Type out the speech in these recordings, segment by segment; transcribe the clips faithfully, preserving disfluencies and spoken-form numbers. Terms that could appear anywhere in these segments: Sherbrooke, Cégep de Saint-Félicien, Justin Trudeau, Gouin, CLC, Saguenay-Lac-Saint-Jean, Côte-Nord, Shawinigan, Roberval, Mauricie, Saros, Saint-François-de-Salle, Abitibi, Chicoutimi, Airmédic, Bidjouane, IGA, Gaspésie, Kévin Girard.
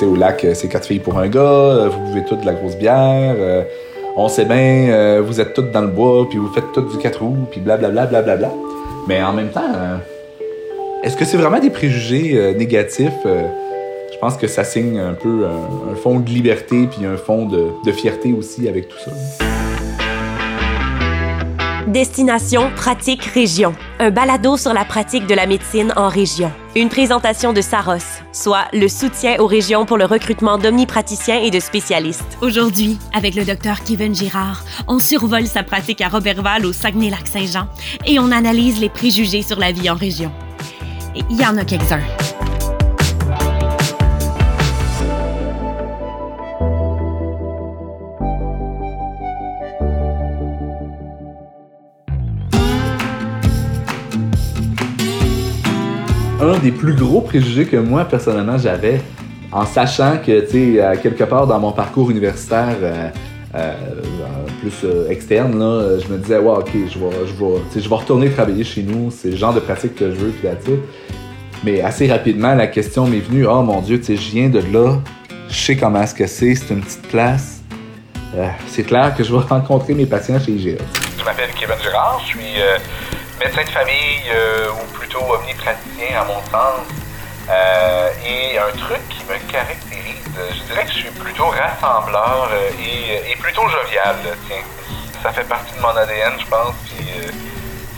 sais, au lac, c'est quatre filles pour un gars, vous buvez toutes de la grosse bière, euh, on sait bien, euh, vous êtes toutes dans le bois, puis vous faites toutes du quatre roues, puis blablabla, blablabla. Bla, bla. Mais en même temps, euh, est-ce que c'est vraiment des préjugés euh, négatifs? Euh, je pense que ça signe un peu un, un fond de liberté, puis un fond de, de fierté aussi avec tout ça. Destination, pratique, région. Un balado sur la pratique de la médecine en région. Une présentation de Saros, soit le soutien aux régions pour le recrutement d'omnipraticiens et de spécialistes. Aujourd'hui, avec le docteur Kévin Girard, on survole sa pratique à Roberval au Saguenay-Lac-Saint-Jean et on analyse les préjugés sur la vie en région. Il y en a quelques-uns. Un des plus gros préjugés que moi, personnellement, j'avais, en sachant que, tu sais, quelque part dans mon parcours universitaire euh, euh, plus euh, externe, là, je me disais, ouais, wow, ok, je vais, je vais, tu sais, je vais retourner travailler chez nous, c'est le genre de pratique que je veux, puis là, tu sais. Mais assez rapidement, la question m'est venue, oh mon Dieu, tu sais, je viens de là, je sais comment est-ce que c'est, c'est une petite place, euh, c'est clair que je vais rencontrer mes patients chez I G A. Je m'appelle Kévin Girard, je suis. Euh... médecin de famille, euh, ou plutôt omnipraticien à mon sens, euh, et un truc qui me caractérise, je dirais que je suis plutôt rassembleur euh, et, et plutôt jovial, tiens. Ça fait partie de mon A D N, je pense, puis euh,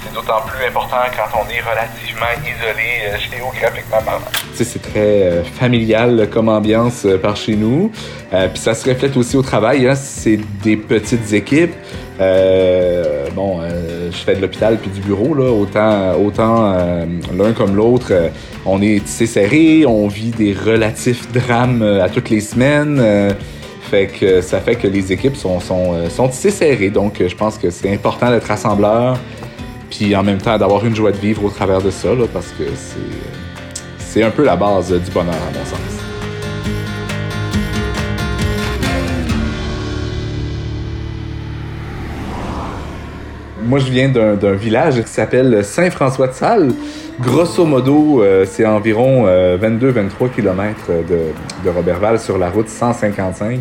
c'est d'autant plus important quand on est relativement isolé euh, géographiquement parlant. Tu sais, c'est très euh, familial comme ambiance euh, par chez nous, euh, puis ça se reflète aussi au travail, hein, c'est des petites équipes. Euh, bon, euh, je fais de l'hôpital puis du bureau, là, autant, autant euh, l'un comme l'autre, euh, on est tissé serré, on vit des relatifs drames euh, à toutes les semaines, euh, fait que ça fait que les équipes sont, sont, euh, sont tissées serrées, donc euh, je pense que c'est important d'être rassembleur, puis en même temps d'avoir une joie de vivre au travers de ça, là, parce que c'est, euh, c'est un peu la base euh, du bonheur à mon sens. Moi, je viens d'un, d'un village qui s'appelle Saint-François-de-Salle. Grosso modo, euh, c'est environ euh, vingt-deux à vingt-trois kilomètres de, de Roberval sur la route cent cinquante-cinq.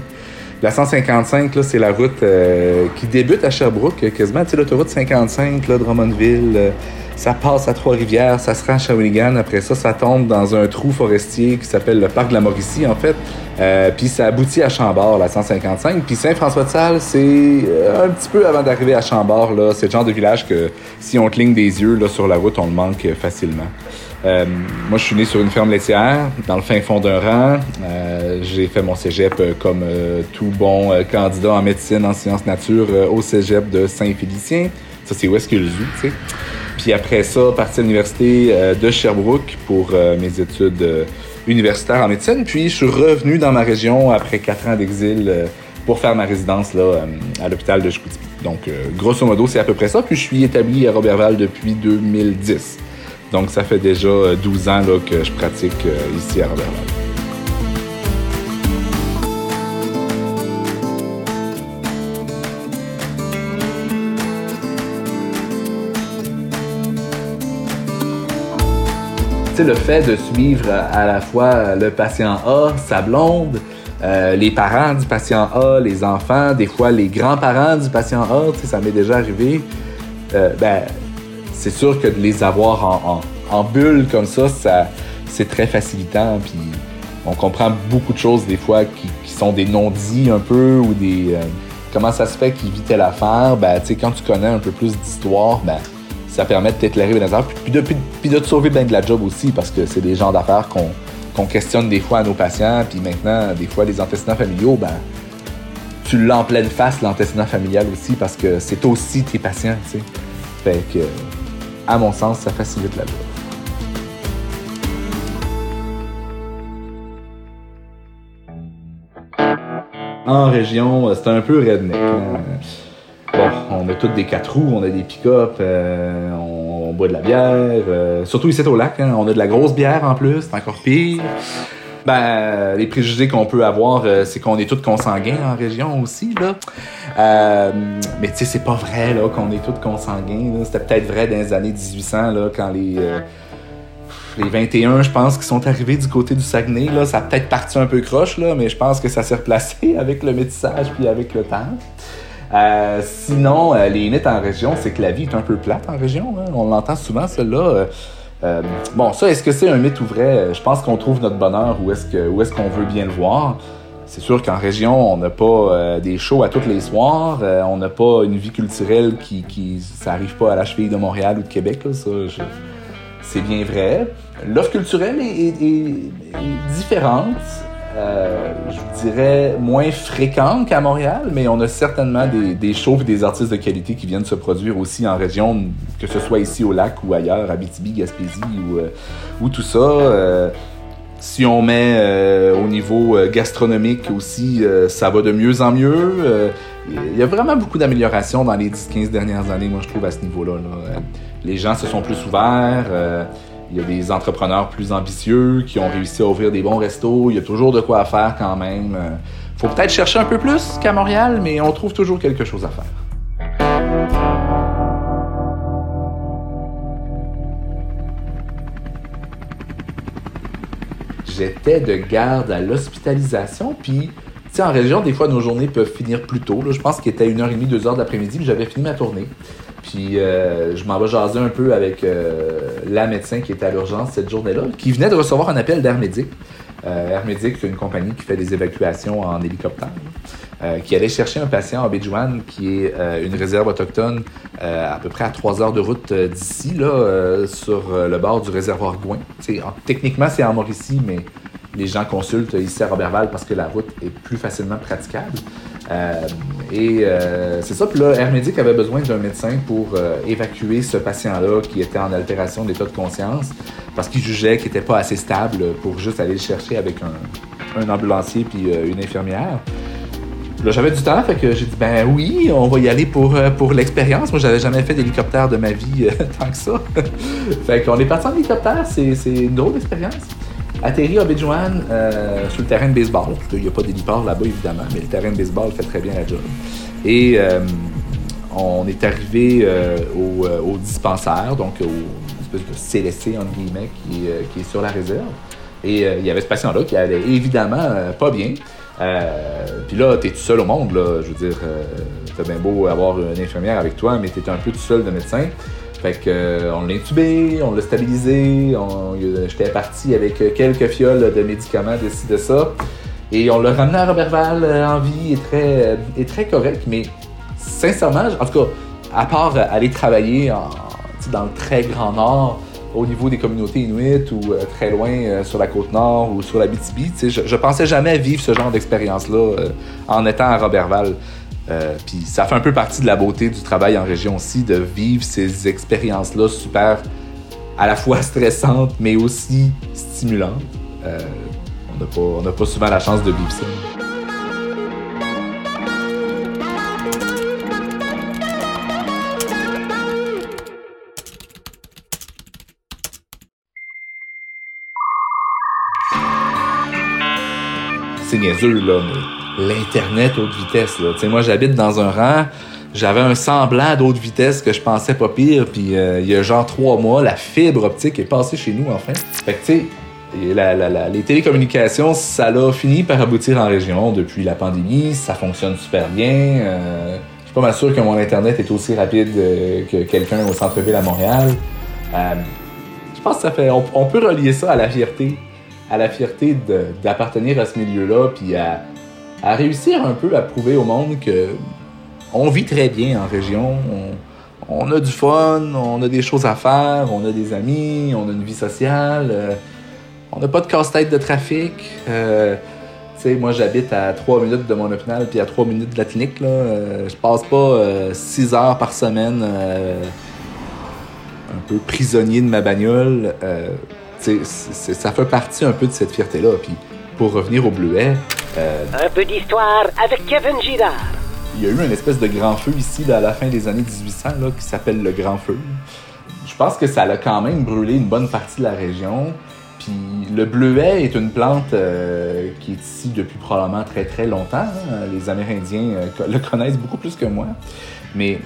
La cent cinquante-cinq, là, c'est la route euh, qui débute à Sherbrooke, quasiment. Tu sais, l'autoroute cinquante-cinq, là, Drummondville, euh, ça passe à Trois-Rivières, ça se rend à Shawinigan. Après ça, ça tombe dans un trou forestier qui s'appelle le parc de la Mauricie, en fait. Euh, puis ça aboutit à Chambord, la cent cinquante-cinq. Puis Saint-François-de-Salle, c'est euh, un petit peu avant d'arriver à Chambord, là. C'est le genre de village que, si on cligne des yeux, là, sur la route, on le manque facilement. Euh, moi, je suis né sur une ferme laitière, dans le fin fond d'un rang. Euh, j'ai fait mon cégep euh, comme euh, tout bon euh, candidat en médecine, en sciences nature, euh, au Cégep de Saint-Félicien. Ça, c'est où est-ce que le zoo, tu sais. Puis après ça, parti à l'université euh, de Sherbrooke pour euh, mes études euh, universitaires en médecine. Puis je suis revenu dans ma région après quatre ans d'exil euh, pour faire ma résidence là, euh, à l'hôpital de Chicoutimi. Donc, euh, grosso modo, c'est à peu près ça. Puis je suis établi à Roberval depuis deux mille dix. Donc, ça fait déjà douze ans là, que je pratique euh, ici à Roberval. Tu sais, le fait de suivre à la fois le patient A, sa blonde, euh, les parents du patient A, les enfants, des fois les grands-parents du patient A, tu sais, ça m'est déjà arrivé, euh, ben... c'est sûr que de les avoir en, en, en bulle comme ça, ça, c'est très facilitant. Puis on comprend beaucoup de choses des fois qui, qui sont des non-dits un peu ou des... Euh, comment ça se fait qu'ils vit telle affaire? Ben, tu sais, quand tu connais un peu plus d'histoire, ben, ça permet de t'éclairer bien des affaires. Puis de, puis, puis de te sauver bien de la job aussi parce que c'est des genres d'affaires qu'on, qu'on questionne des fois à nos patients. Puis maintenant, des fois, les antécédents familiaux, ben, tu l'as en pleine face, l'antécédent familial aussi parce que c'est aussi tes patients, tu sais. Fait que... à mon sens, ça facilite la vie. En région, c'est un peu redneck. Bon, on a toutes des quatre roues, on a des pick-up, euh, on, on boit de la bière. Euh, surtout ici au lac, hein, on a de la grosse bière en plus, c'est encore pire. Ben, les préjugés qu'on peut avoir, euh, c'est qu'on est tous consanguins en région aussi, là. Euh, mais tu sais, c'est pas vrai, là, qu'on est tous consanguins, là. C'était peut-être vrai dans les années dix-huit cents, là, quand les... Euh, les vingt et un, je pense, qui sont arrivés du côté du Saguenay. Là, ça a peut-être parti un peu croche, là, mais je pense que ça s'est replacé avec le métissage puis avec le temps. Euh, sinon, euh, les mythes en région, c'est que la vie est un peu plate en région. Hein. On l'entend souvent, celle-là. Euh, euh, bon, ça, est-ce que c'est un mythe ou vrai? Je pense qu'on trouve notre bonheur où est-ce que, où est-ce qu'on veut bien le voir. C'est sûr qu'en région, on n'a pas euh, des shows à tous les soirs, euh, on n'a pas une vie culturelle qui... qui ça n'arrive pas à la cheville de Montréal ou de Québec, là, ça, je, c'est bien vrai. L'offre culturelle est, est, est, est différente, euh, je dirais moins fréquente qu'à Montréal, mais on a certainement des, des shows et des artistes de qualité qui viennent se produire aussi en région, que ce soit ici au lac ou ailleurs, à Abitibi, Gaspésie ou, euh, ou tout ça. Euh, Si on met euh, au niveau euh, gastronomique aussi, euh, ça va de mieux en mieux. Il euh, y a vraiment beaucoup d'améliorations dans les dix à quinze dernières années, moi, je trouve, à ce niveau-là. Là. Les gens se sont plus ouverts. Euh, il y a des entrepreneurs plus ambitieux qui ont réussi à ouvrir des bons restos. Il y a toujours de quoi à faire quand même. Euh, faut peut-être chercher un peu plus qu'à Montréal, mais on trouve toujours quelque chose à faire. J'étais de garde à l'hospitalisation, puis, tu sais, en région, des fois, nos journées peuvent finir plus tôt. Là, je pense qu'il était une heure trente, deux heures de l'après-midi, puis j'avais fini ma tournée. Puis, euh, je m'en vais jaser un peu avec euh, la médecin qui était à l'urgence cette journée-là, qui venait de recevoir un appel d'Airmédic. Euh, Airmédic, c'est une compagnie qui fait des évacuations en hélicoptère, euh, qui allait chercher un patient à Bidjouane, qui est euh, une réserve autochtone euh, à peu près à trois heures de route euh, d'ici, là, euh, sur euh, le bord du réservoir Gouin. En, techniquement, c'est en Mauricie, mais les gens consultent ici à Roberval parce que la route est plus facilement praticable. Euh, et euh, c'est ça. Puis là, Airmédic avait besoin d'un médecin pour euh, évacuer ce patient-là qui était en altération d'état de conscience parce qu'il jugeait qu'il n'était pas assez stable pour juste aller le chercher avec un, un ambulancier puis euh, une infirmière. Là, j'avais du temps, fait que j'ai dit « Ben oui, on va y aller pour, euh, pour l'expérience. » Moi, j'avais jamais fait d'hélicoptère de ma vie euh, tant que ça. Fait qu'on est parti en hélicoptère. C'est, c'est une drôle d'expérience. Atterri à Bidjouane euh, sur le terrain de baseball. Il n'y a pas d'héliport là-bas, évidemment, mais le terrain de baseball fait très bien la job. Et euh, on est arrivé euh, au, au dispensaire, donc au espèce de C L C, entre guillemets, qui, euh, qui est sur la réserve. Et euh, il y avait ce patient-là qui allait évidemment euh, pas bien. Euh, Puis là, t'es tout seul au monde, là. Je veux dire, euh, t'as bien beau avoir une infirmière avec toi, mais t'es un peu tout seul de médecin. Fait qu'on euh, l'a intubé, on l'a stabilisé, on, euh, j'étais parti avec quelques fioles de médicaments de ci, de ça. Et on l'a ramené à Roberval euh, en vie, est très, euh, est très correct, mais sincèrement, en tout cas, à part euh, aller travailler en, dans le très grand nord, au niveau des communautés inuites ou euh, très loin euh, sur la Côte-Nord ou sur la Abitibi, je, je pensais jamais vivre ce genre d'expérience-là euh, en étant à Roberval. Euh, puis ça fait un peu partie de la beauté du travail en région aussi, de vivre ces expériences-là super, à la fois stressantes, mais aussi stimulantes. Euh, on n'a pas, pas souvent la chance de vivre ça. C'est niaiseux, là, mais... l'Internet haute vitesse, là. Tu sais, moi, j'habite dans un rang, j'avais un semblant d'haute vitesse que je pensais pas pire, puis euh, il y a genre trois mois, la fibre optique est passée chez nous, enfin. Fait que, tu sais, la, la, la, les télécommunications, ça l'a fini par aboutir en région depuis la pandémie, ça fonctionne super bien. Euh, je suis pas mal sûr que mon Internet est aussi rapide euh, que quelqu'un au centre-ville à Montréal. Euh, je pense que ça fait... On, on peut relier ça à la fierté, à la fierté de, d'appartenir à ce milieu-là, puis à... à réussir un peu à prouver au monde que on vit très bien en région, on, on a du fun, on a des choses à faire, on a des amis, on a une vie sociale, euh, on n'a pas de casse-tête de trafic. Euh, tu sais, moi, j'habite à trois minutes de mon hôpital puis à trois minutes de la clinique. Là, euh, je passe pas euh, six heures par semaine euh, un peu prisonnier de ma bagnole. Euh, tu sais, ça fait partie un peu de cette fierté-là. Puis pour revenir au Bleuet... Euh, un peu d'histoire avec Kévin Girard. Il y a eu une espèce de grand feu ici là, à la fin des années dix-huit cents là, qui s'appelle le Grand Feu. Je pense que ça a quand même brûlé une bonne partie de la région. Puis le bleuet est une plante euh, qui est ici depuis probablement très très longtemps. Hein. Les Amérindiens euh, le connaissent beaucoup plus que moi. Mais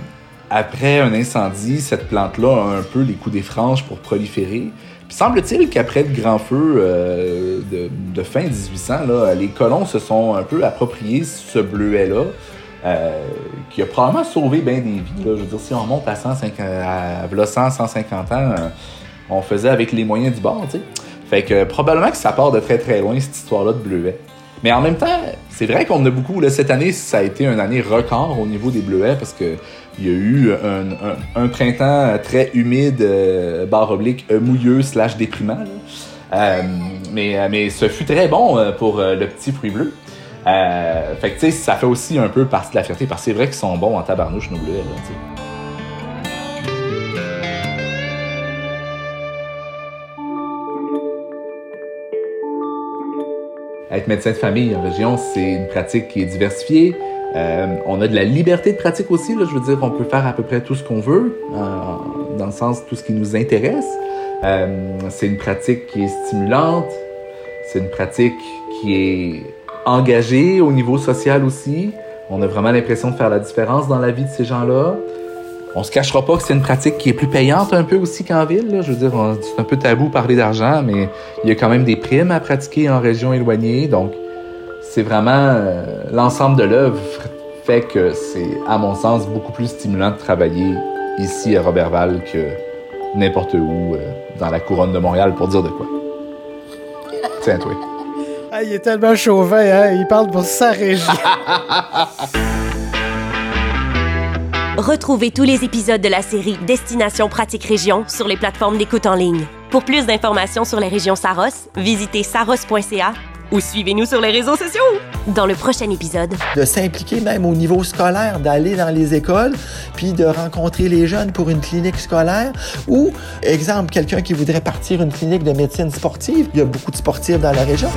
après un incendie, cette plante-là a un peu les coups des franges pour proliférer. Semble-t-il qu'après le grand feu euh, de, de fin dix-huit cents, là, les colons se sont un peu appropriés ce bleuet-là, euh, qui a probablement sauvé bien des vies. Là. Je veux dire, si on monte à cent cinquante, à cent, cent cinquante ans, euh, on faisait avec les moyens du bord, tu sais. Fait que euh, probablement que ça part de très très loin, cette histoire-là de bleuets. Mais en même temps, c'est vrai qu'on en a beaucoup. Là, cette année, ça a été une année record au niveau des bleuets parce qu'il y a eu un, un, un printemps très humide, euh, barre oblique, mouilleux slash déprimant. Euh, mais, mais ce fut très bon pour le petit fruit bleu. Euh, fait que, tu sais, ça fait aussi un peu partie de la fierté parce que c'est vrai qu'ils sont bons en tabarnouche, nos bleuets. Là, t'sais. Être médecin de famille en région, c'est une pratique qui est diversifiée. Euh, on a de la liberté de pratique aussi. Là, je veux dire, on peut faire à peu près tout ce qu'on veut, euh, dans le sens tout ce qui nous intéresse. Euh, c'est une pratique qui est stimulante. C'est une pratique qui est engagée au niveau social aussi. On a vraiment l'impression de faire la différence dans la vie de ces gens-là. On se cachera pas que c'est une pratique qui est plus payante un peu aussi qu'en ville. Là. Je veux dire, on, c'est un peu tabou parler d'argent, mais il y a quand même des primes à pratiquer en région éloignée. Donc, c'est vraiment... Euh, l'ensemble de l'œuvre fait que c'est, à mon sens, beaucoup plus stimulant de travailler ici à Roberval que n'importe où, euh, dans la couronne de Montréal, pour dire de quoi. Tiens, toi. Ah, il est tellement chauvin, hein? Il parle pour sa région. Retrouvez tous les épisodes de la série Destination Pratique Région sur les plateformes d'écoute en ligne. Pour plus d'informations sur les régions Saros, visitez saros point c a ou suivez-nous sur les réseaux sociaux. Dans le prochain épisode... De s'impliquer même au niveau scolaire, d'aller dans les écoles, puis de rencontrer les jeunes pour une clinique scolaire ou, exemple, quelqu'un qui voudrait partir une clinique de médecine sportive. Il y a beaucoup de sportifs dans la région.